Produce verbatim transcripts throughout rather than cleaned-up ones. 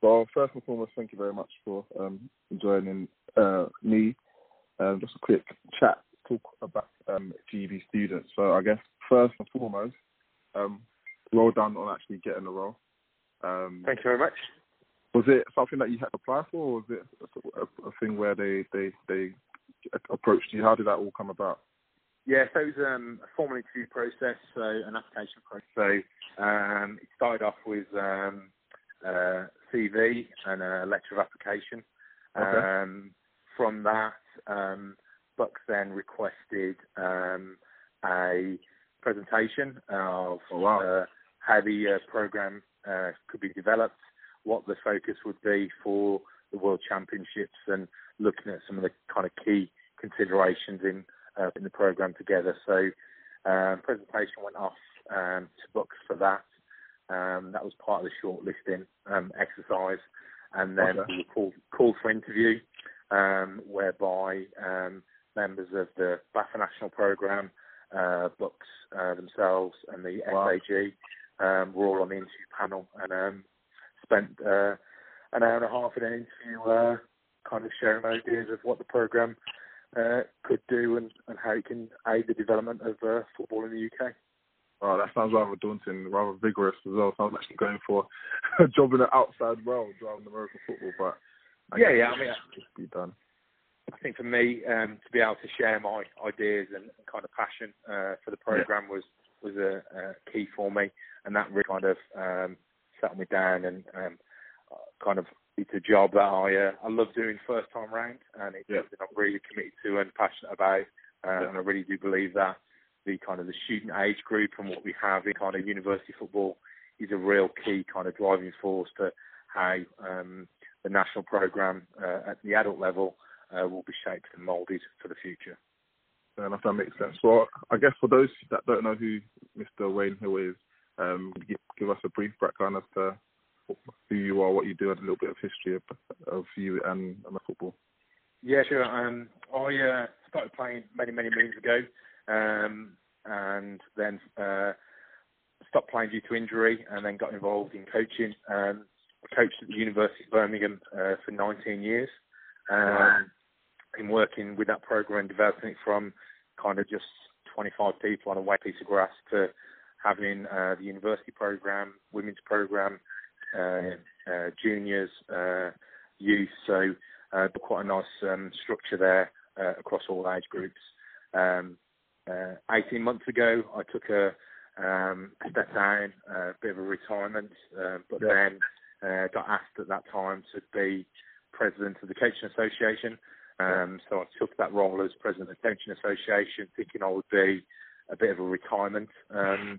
Well, first and foremost, thank you very much for um, joining uh, me. Um, just a quick chat, talk about um, G B students. So I guess first and foremost, um, well done on actually getting the role. Um, thank you very much. Was it something that you had to apply for, or was it a, a thing where they, they, they approached you? How did that all come about? Yeah, so it was um, a formal interview process, so an application process. So um, it started off with um, uh, C V and a letter of application. Okay. Um, from that, um, BUCS then requested um, a presentation of oh, wow. uh, how the uh, programme uh, could be developed, what the focus would be for the World Championships, and looking at some of the kind of key considerations in uh, in the programme together. So um, presentation went off um, to BUCS for that. Um, that was part of the shortlisting um, exercise. And then okay. we were called, called for interview, um, whereby um, members of the BAFA national programme, uh, BUCS uh, themselves and the wow. S A G um, were all on the interview panel, and um, spent uh, an hour and a half in an interview uh, kind of sharing ideas of what the programme uh, could do and, and how it can aid the development of uh, football in the U K. Oh, that sounds rather daunting, rather vigorous as well. So I'm actually going for a job in the outside world rather than American football, but I yeah, yeah, I mean, just be done. I think for me, um, to be able to share my ideas and kind of passion uh, for the programme yeah. was was a, a key for me, and that really kind of um, settled me down. And um, kind of, it's a job that I uh, I love doing first time round, and it's yeah. something I'm really committed to and passionate about, uh, yeah. and I really do believe that. The kind of the student age group and what we have in kind of university football is a real key kind of driving force to how um, the national programme uh, at the adult level uh, will be shaped and moulded for the future. Fair enough, that makes sense. Well, I guess for those that don't know who Mister Wayne Hill is, um, give, give us a brief background as to who you are, what you do, and a little bit of history of, of you and, and the football. Yeah, sure. Um, I uh, started playing many, many moons ago. Um, and then uh, stopped playing due to injury, and then got involved in coaching. Um, I coached at the University of Birmingham uh, for nineteen years. Um, wow. Been working with that programme, developing it from kind of just twenty-five people on a wet piece of grass to having uh, the university programme, women's programme, uh, uh, juniors, uh, youth. So uh, quite a nice um, structure there uh, across all age groups. Um, Uh, eighteen months ago, I took a um, step down, a uh, bit of a retirement, uh, but yeah. then uh, got asked at that time to be president of the Coaching Association. Um, so I took that role as president of the Coaching Association, thinking I would be a bit of a retirement um,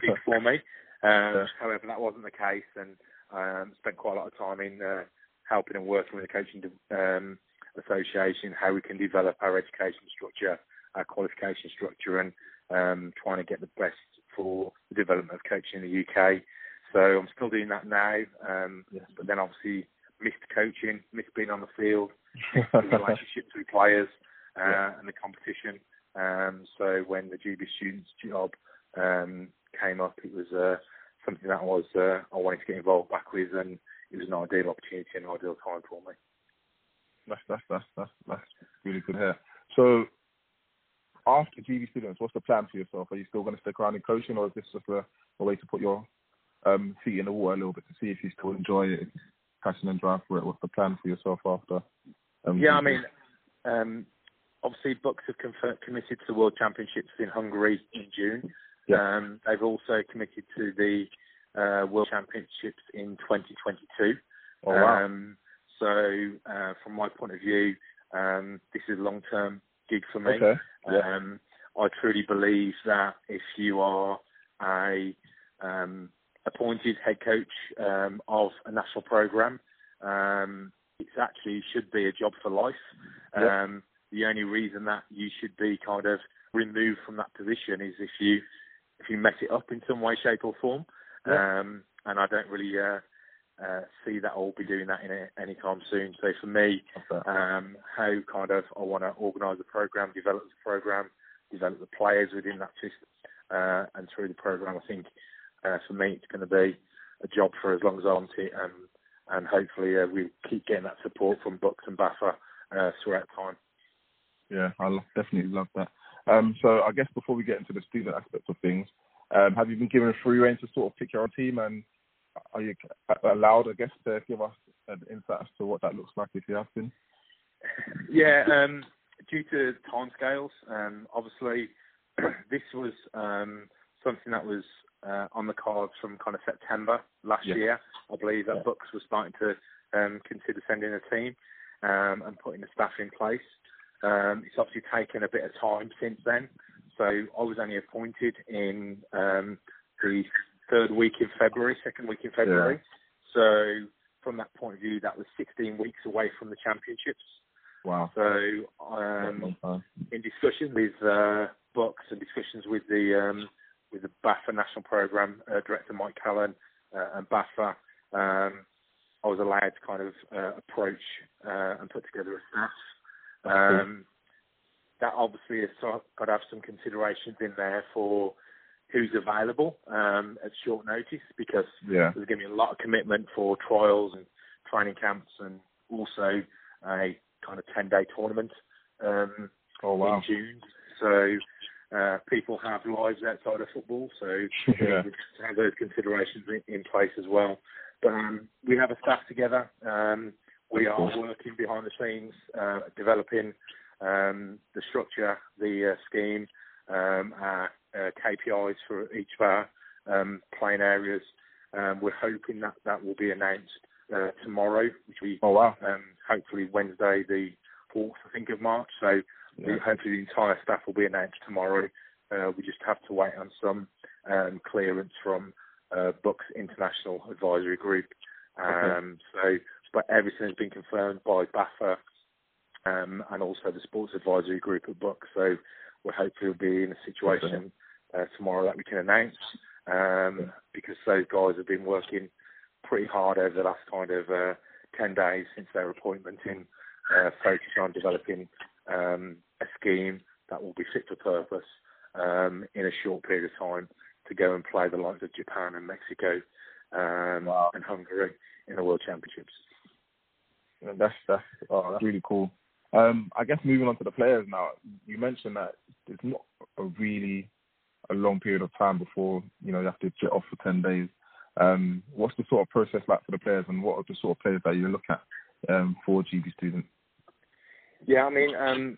thing for me. Um, yeah. However, that wasn't the case, and um, spent quite a lot of time in uh, helping and working with the Coaching um, Association, how we can develop our education structure, our qualification structure, and um, trying to get the best for the development of coaching in the U K. So I'm still doing that now, um, yes. but then obviously missed coaching, missed being on the field, missed the relationships with players uh, yeah. and the competition. Um, so when the G B students job um, came up, it was uh, something that I was uh, I wanted to get involved back with, and it was an ideal opportunity and an ideal time for me. That's that's that's that's, that's really good here. So, after G B students, what's the plan for yourself? Are you still going to stick around in coaching, or is this just a, a way to put your um, feet in the water a little bit to see if you still enjoy it, passion and drive for it? What's the plan for yourself after? Um, yeah, I mean, um, obviously BUCS have com- committed to the World Championships in Hungary in June. Yeah. Um, they've also committed to the uh, World Championships in twenty twenty-two. Oh, wow. Um, so uh, from my point of view, um, this is long-term gig for me. Okay. Yeah. Um, I truly believe that if you are a um, appointed head coach um, of a national programme, um, it actually should be a job for life. Yeah. Um, the only reason that you should be kind of removed from that position is if you if you mess it up in some way, shape or form. Yeah. Um, and I don't really uh, uh, see that I'll be doing that in a, anytime soon. So for me, um, how kind of I want to organise the programme, develop the programme, develop the players within that system, uh, and through the programme, I think uh, for me it's going to be a job for as long as I want it, and and hopefully uh, we keep getting that support from B U C S and B A F A uh, throughout time. Yeah, I love, definitely love that. Um, so I guess before we get into the student aspect of things, um, have you been given a free rein to sort of pick your own team, and are you allowed, I guess, to give us an insight as to what that looks like if you have been? Yeah, um, due to timescales, um, obviously this was um, something that was uh, on the cards from kind of September last yeah. year. I believe that yeah. B U C S was starting to um, consider sending a team um, and putting the staff in place. Um, it's obviously taken a bit of time since then. So I was only appointed in um, the third week in February, second week in February. Yeah. So from that point of view, that was sixteen weeks away from the championships. Wow. So um, in discussion with uh, B U C S and discussions with the um, with the B A F A National Programme uh, Director, Mike Callan, uh, and B A F A, um, I was allowed to kind of uh, approach uh, and put together a staff. Um, that obviously has got to have some considerations in there for who's available um, at short notice, because yeah. there's going to be a lot of commitment for trials and training camps, and also a kind of ten-day tournament um, oh, wow. in June. So uh, people have lives outside of football, so yeah. we have to have those considerations in, in place as well. But um, we have a staff together. Um, We are working behind the scenes, uh, developing um, the structure, the uh, scheme, um, our uh, K P Is for each of our um, playing areas. Um, we're hoping that that will be announced uh, tomorrow, which will be oh, wow. um, hopefully Wednesday the fourth, I think, of March. So yeah. hopefully the entire staff will be announced tomorrow. Uh, we just have to wait on some um, clearance from uh, B U C S International Advisory Group. Um, okay. So... But everything has been confirmed by B A F A um, and also the Sports Advisory Group at B U C S. So we're hopefully we'll be in a situation uh, tomorrow that we can announce, um, because those guys have been working pretty hard over the last kind of uh, ten days since their appointment, in uh, focusing on developing um, a scheme that will be fit for purpose um, in a short period of time to go and play the likes of Japan and Mexico um, wow. and Hungary in the World Championships. That's that's, oh, that's really cool. Um, I guess moving on to the players now. You mentioned that it's not a really a long period of time before, you know, you have to jet off for ten days. Um, what's the sort of process like for the players, and what are the sort of players that you look at um, for G B students? Yeah, I mean, um,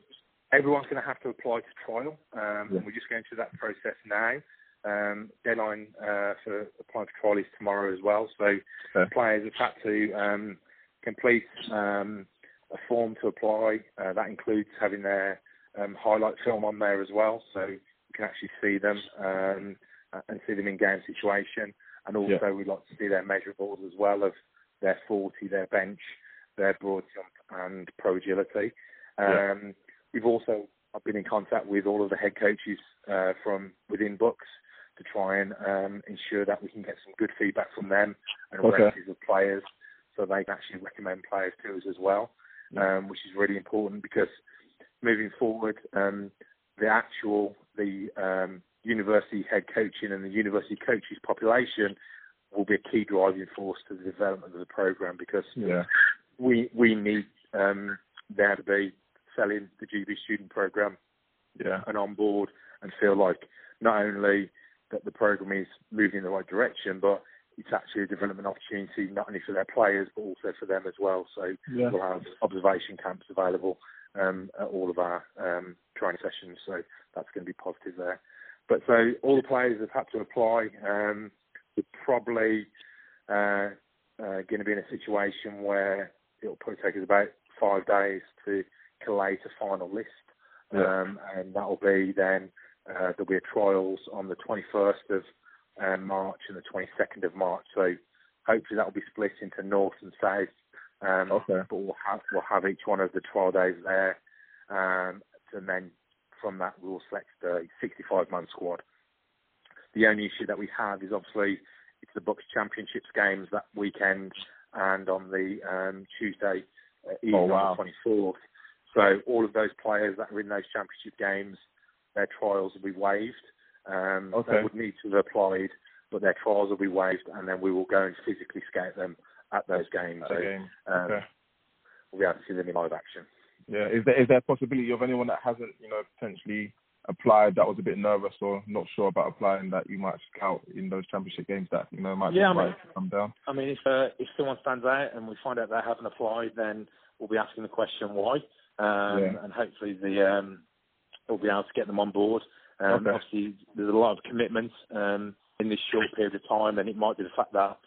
everyone's going to have to apply to trial. Um, yeah. We're just going through that process now. Um, deadline uh, for applying to trial is tomorrow as well. So okay. players have had to. Um, complete um, a form to apply. Uh, that includes having their um, highlight film on there as well, so you can actually see them um, and see them in game situation. And also yeah. we'd like to see their measurables as well, of their forty, their bench, their broad jump and pro agility. Um, yeah. We've also I've been in contact with all of the head coaches uh, from within B U C S to try and um, ensure that we can get some good feedback from them and okay. ratings of players, so they can actually recommend players to us as well, um, which is really important, because moving forward, um, the actual, the um, university head coaching and the university coaches population will be a key driving force to the development of the programme, because yeah. we we need um, there to be selling the G B student programme yeah. and on board, and feel like not only that the programme is moving in the right direction, but it's actually a development opportunity, not only for their players, but also for them as well. So yeah. we'll have observation camps available um, at all of our um, training sessions. So that's going to be positive there. But so all the players have had to apply. Um, we're probably uh, uh, going to be in a situation where it'll probably take us about five days to collate a final list. Yeah. Um, and that'll be then, uh, there'll be a trials on the twenty-first of Um, March and the twenty-second of March. So hopefully that will be split into north and south. Um, okay. But we'll have we'll have each one of the trial days there, um, and then from that we'll select the sixty-five-man squad. The only issue that we have is obviously it's the B U C S Championships games that weekend and on the um, Tuesday uh, evening oh, wow. on the twenty-fourth. So all of those players that are in those championship games, their trials will be waived. Um, okay. They would need to have applied, but their trials will be waived, and then we will go and physically scout them at those games. At so, game. um, okay. We'll be able to see them in live action. Yeah, is there is there a possibility of anyone that hasn't, you know, potentially applied that was a bit nervous or not sure about applying that you might scout in those championship games that, you know, might yeah, I mean, come down? I mean, if uh, if someone stands out and we find out they haven't applied, then we'll be asking the question why, um, yeah. and hopefully the um, we'll be able to get them on board. Um, okay. Obviously, there's a lot of commitment um, in this short period of time, and it might be the fact that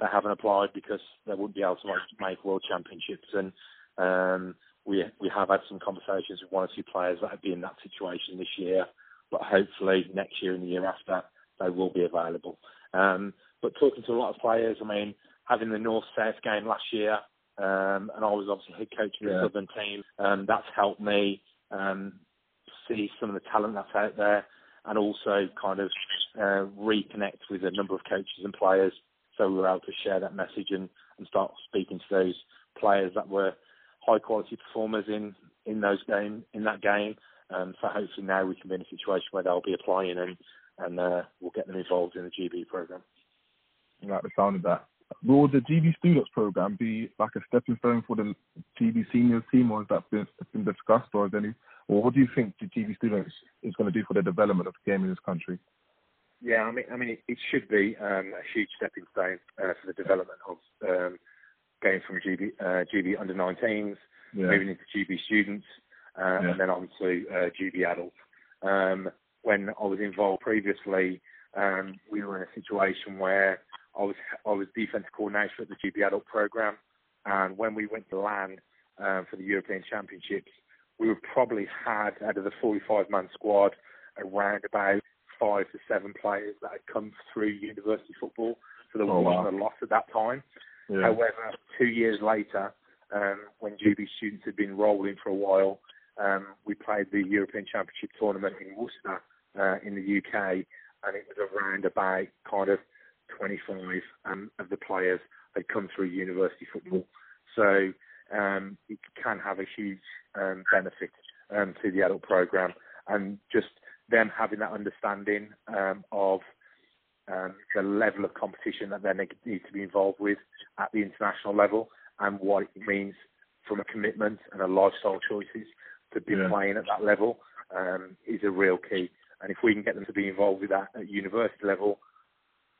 they haven't applied because they wouldn't be able to make world championships. And um, we we have had some conversations with one or two players that would be in that situation this year, but hopefully next year and the year after they will be available. Um, but talking to a lot of players, I mean, having the North-South game last year, um, and I was obviously head coach of the yeah. Southern team, um, that's helped me um, see some of the talent that's out there, and also kind of uh, reconnect with a number of coaches and players. So we were able to share that message and, and start speaking to those players that were high quality performers in, in those game in that game. Um, so hopefully now we can be in a situation where they'll be applying and and uh, we'll get them involved in the G B program. I like the sound of that. Will the G B students program be like a stepping stone for the G B seniors team, or has that been, been discussed, or is any? Or what do you think the G B students is going to do for the development of the game in this country? Yeah, I mean, I mean, it, it should be um, a huge stepping stone uh, for the development of um, games from G B, uh, G B under nineteens, yeah. moving into G B students, uh, yeah. and then on to uh, G B adults. Um, when I was involved previously, um, we were in a situation where I was I was defence coordinator at the G B adult programme, and when we went to LAN uh, for the European Championships, we would probably had out of the forty-five man squad around about five to seven players that had come through university football, so there oh, wasn't wow. a lot at that time. Yeah. However, two years later, um, when G B students had been rolling for a while, um, we played the European Championship tournament in Worcester uh, in the U K, and it was around about kind of twenty-five um, of the players had come through university football. So um, it can have a huge um, benefit um, to the adult programme, and just them having that understanding um, of um, the level of competition that they need to be involved with at the international level, and what it means from a commitment and a lifestyle choices to be yeah. playing at that level um, is a real key. And if we can get them to be involved with that at university level,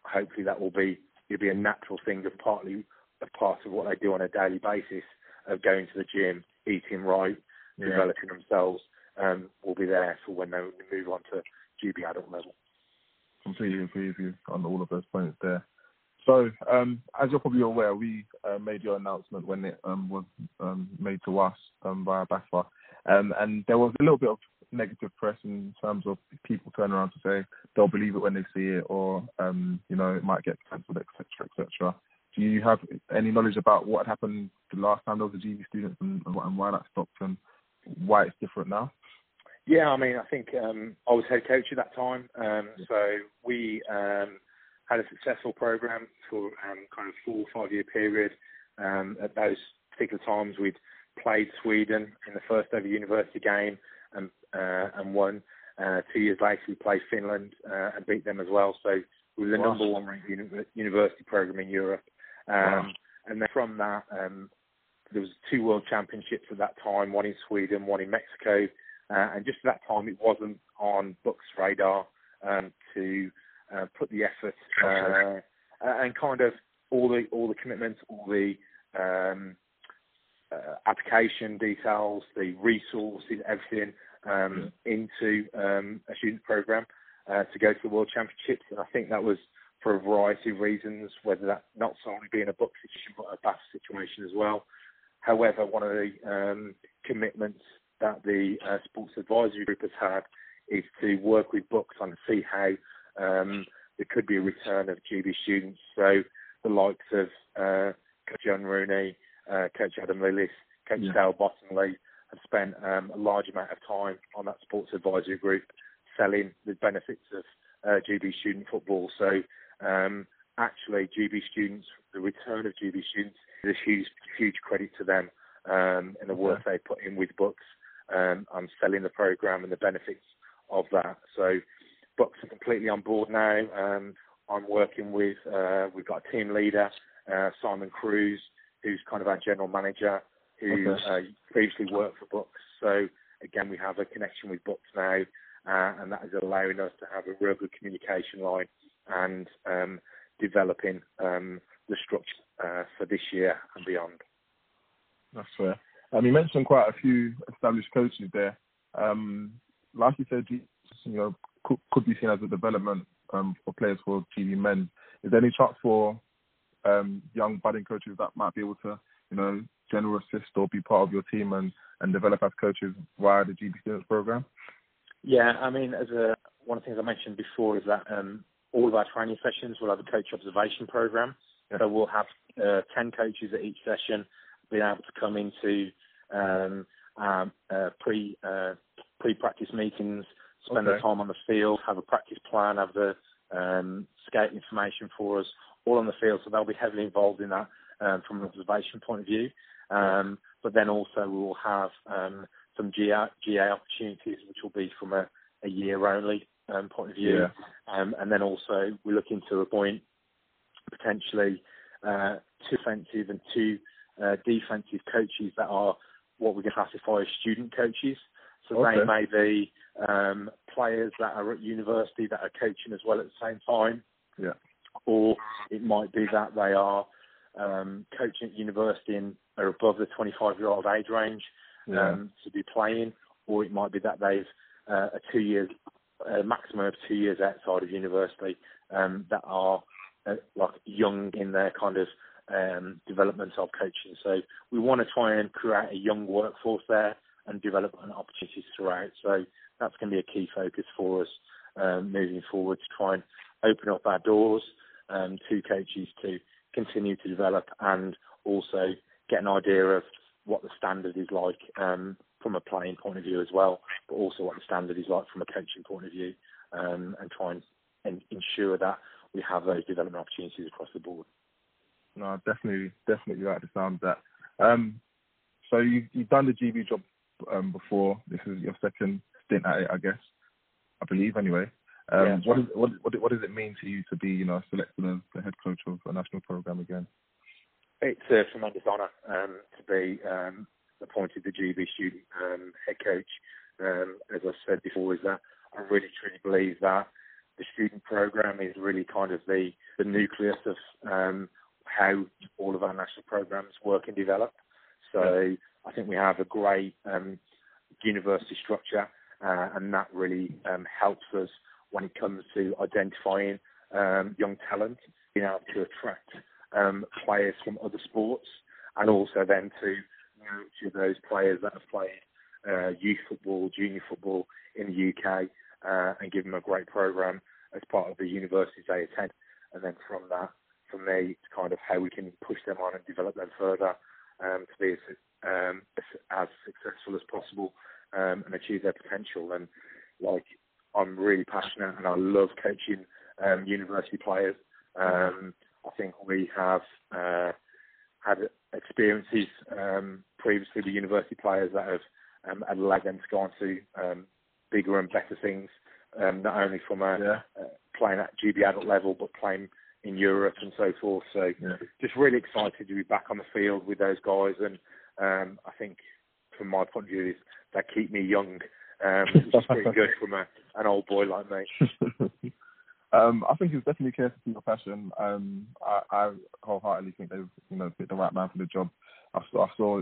hopefully that will be it'll be a natural thing of partly a part of what they do on a daily basis of going to the gym, eating right, yeah. developing themselves. Um, will be there for when they move on to G B adult level. Completely agree with you on all of those points there. So, um, as you're probably aware, we uh, made your announcement when it um, was um, made to us um, by BAFA, um, and there was a little bit of negative press in terms of people turning around to say they'll believe it when they see it, or um, you know, it might get cancelled, et cetera, et cetera. Do you have any knowledge about what happened the last time there was a G B student, and, and why that stopped and why it's different now? Yeah, I mean, I think um, I was head coach at that time, um, so we um, had a successful program for um, kind of four or five year period. Um, at those particular times, we'd played Sweden in the first ever university game and uh, and won. Uh, two years later, we played Finland uh, and beat them as well. So we were the wow. number one ranked uni- university program in Europe. Um, wow. And then from that, um, there was two world championships at that time: one in Sweden, one in Mexico. Uh, and just at that time, it wasn't on BUCS' radar um, to uh, put the effort uh, and kind of all the all the commitments, all the um, uh, application details, the resources, everything um, yeah. into um, a student program uh, to go to the World Championships. And I think that was for a variety of reasons, whether that not solely being a BUCS situation, but a BAF situation as well. However, one of the um, commitments that the uh, sports advisory group has had is to work with BUCS on see how um, there could be a return of G B students. So the likes of uh, Coach John Rooney, uh, Coach Adam Lillis, Coach yeah. Dale Bottomley have spent um, a large amount of time on that sports advisory group selling the benefits of uh, G B student football. So um, actually G B students, the return of G B students is a huge, huge credit to them um, and the work yeah. they put in with BUCS. Um, I'm selling the programme and the benefits of that. So BUCS are completely on board now. Um, I'm working with, uh, we've got a team leader uh, Simon Cruz, who's kind of our general manager, who okay. uh, previously worked for BUCS. So again, we have a connection with BUCS now, uh, and that is allowing us to have a real good communication line and um, developing um, the structure uh, for this year and beyond. That's fair. Um, you mentioned quite a few established coaches there. Um, like you said, you know, could, could be seen as a development um, for players for G B men. Is there any chance for um, young budding coaches that might be able to, you know, general assist or be part of your team and, and develop as coaches via the G B students program? Yeah, I mean, as a, one of the things I mentioned before is that um, all of our training sessions will have a coach observation program. Yeah. So we'll have uh, ten coaches at each session being able to come into um, um, uh, pre, uh, pre-practice meetings, spend okay. their time on the field, have a practice plan, have the um, scout information for us, all on the field. So they'll be heavily involved in that um, from an observation point of view. Um, but then also we will have um, some G A, G A opportunities, which will be from a, a year-only um, point of view. Yeah. Um, and then also we're looking to appoint potentially uh, two offensive and two uh, defensive coaches that are what we can classify as student coaches. So okay. they may be um, players that are at university that are coaching as well at the same time. Yeah. Or it might be that they are um, coaching at university and are above the twenty-five-year-old age range um, yeah. to be playing, or it might be that they've uh, a two years, a maximum of two years outside of university um, that are uh, like young in their kind of um, development of coaching. So we want to try and create a young workforce there and develop an opportunities throughout. So that's going to be a key focus for us um, moving forward, to try and open up our doors um, to coaches to continue to develop and also get an idea of what the standard is like um, from a playing point of view as well, but also what the standard is like from a coaching point of view, um, and try and, and ensure that we have those development opportunities across the board. No, I definitely, definitely like the sound of that. Um, so you, you've done the G B job um, before. This is your second stint at it, I guess, I believe anyway. Um, yeah. what, is, what, what, what does it mean to you to be, you know, selected as the head coach of a national programme again? It's a tremendous honour um, to be um, appointed the G B student um, head coach. Um, as I said before, is that I really truly believe that the student programme is really kind of the, the nucleus of um, how all of our national programmes work and develop. So yeah. I think we have a great um, university structure, uh, and that really um, helps us when it comes to identifying um, young talent, being able to attract Um, players from other sports, and also then to nurture those players that have played uh, youth football, junior football in the U K, uh, and give them a great programme as part of the universities they attend. And then from that, for me, it's kind of how we can push them on and develop them further um, to be as, um, as successful as possible um, and achieve their potential. And like, I'm really passionate and I love coaching um, university players. Um, I think we have uh, had experiences um, previously with university players that have um, allowed them to go on to um, bigger and better things, um, not only from a, yeah. uh, playing at G B adult level, but playing in Europe and so forth. So yeah. just really excited to be back on the field with those guys. And um, I think, from my point of view, they keep me young, um, which is pretty good from a, an old boy like me. Um, I think it's definitely clear to see your passion. Um, I, I wholeheartedly think they've, you know, picked the right man for the job. I saw, I saw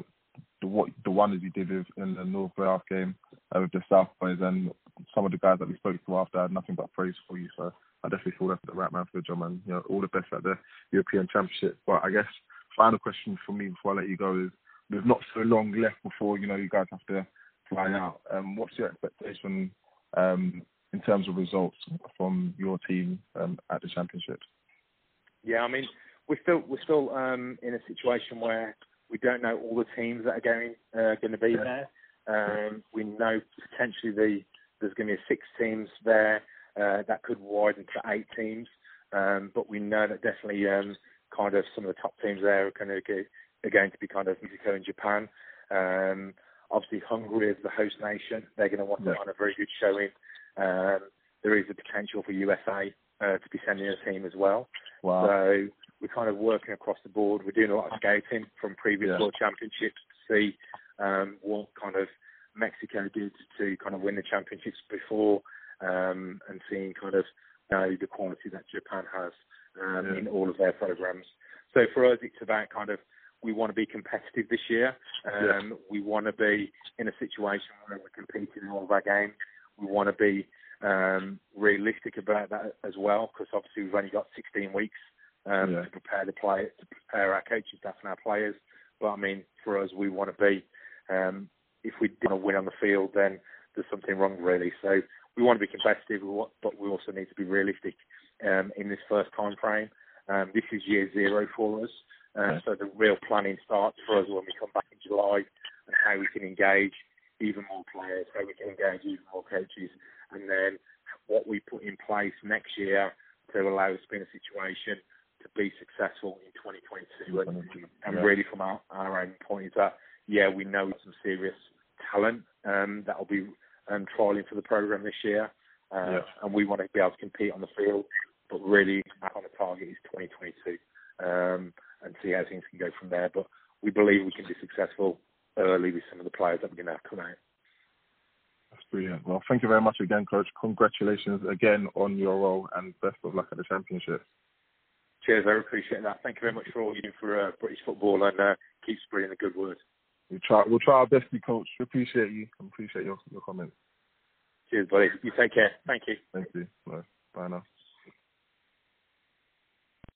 the, what the one you did with, in the North playoff game uh, with the South Boys, and some of the guys that we spoke to after had nothing but praise for you. So I definitely feel that's the right man for the job, and you know, all the best at the European Championship. But I guess final question for me before I let you go is: there's not so long left before you know you guys have to fly out. Um, what's your expectation? Um, in terms of results from your team um, at the championship? Yeah, I mean, we're still we're still um, in a situation where we don't know all the teams that are going uh, going to be there. Um, we know potentially the, there's going to be six teams there uh, that could widen to eight teams, um, but we know that definitely um, kind of some of the top teams there are going to go, are going to be kind of Mexico and Japan. Um, obviously, Hungary is the host nation. They're going to want to run a very good showing. Um, there is the potential for U S A uh, to be sending a team as well. Wow. So we're kind of working across the board. We're doing a lot of scouting from previous yeah. world championships to see um, what kind of Mexico did to kind of win the championships before, um, and seeing kind of now the quality that Japan has um, yeah. in all of their programs. So for us, it's about kind of, we want to be competitive this year. Um, yeah. We want to be in a situation where we're competing in all of our games. We want to be um, realistic about that as well, because obviously we've only got sixteen weeks um, yeah. to prepare the play, to prepare our coaching staff and our players. But I mean, for us, we want to be. Um, if we don't win on the field, then there's something wrong, really. So we want to be competitive, but we also need to be realistic um, in this first time frame. Um, this is year zero for us. Uh, so the real planning starts for us when we come back in July, and how we can engage even more players, how we can engage even more coaches, and then what we put in place next year to allow us to be in a situation to be successful in twenty twenty-two. And, and really from our, our own point is that, yeah, we know some serious talent um, that will be um, trialling for the programme this year, uh, yeah. and we want to be able to compete on the field, but really our kind of target is twenty twenty-two. Um, and see how things can go from there. But we believe we can be successful early with some of the players that we're going to have come out. That's brilliant. Well, thank you very much again, Coach. Congratulations again on your role and best of luck at the championship. Cheers, I appreciate that. Thank you very much for all you do for uh, British football, and uh, keep spreading the good word. We'll try, we'll try our best to, Coach. We appreciate you. We appreciate your, your comments. Cheers, buddy. You take care. Thank you. Thank you. Bye, Bye now.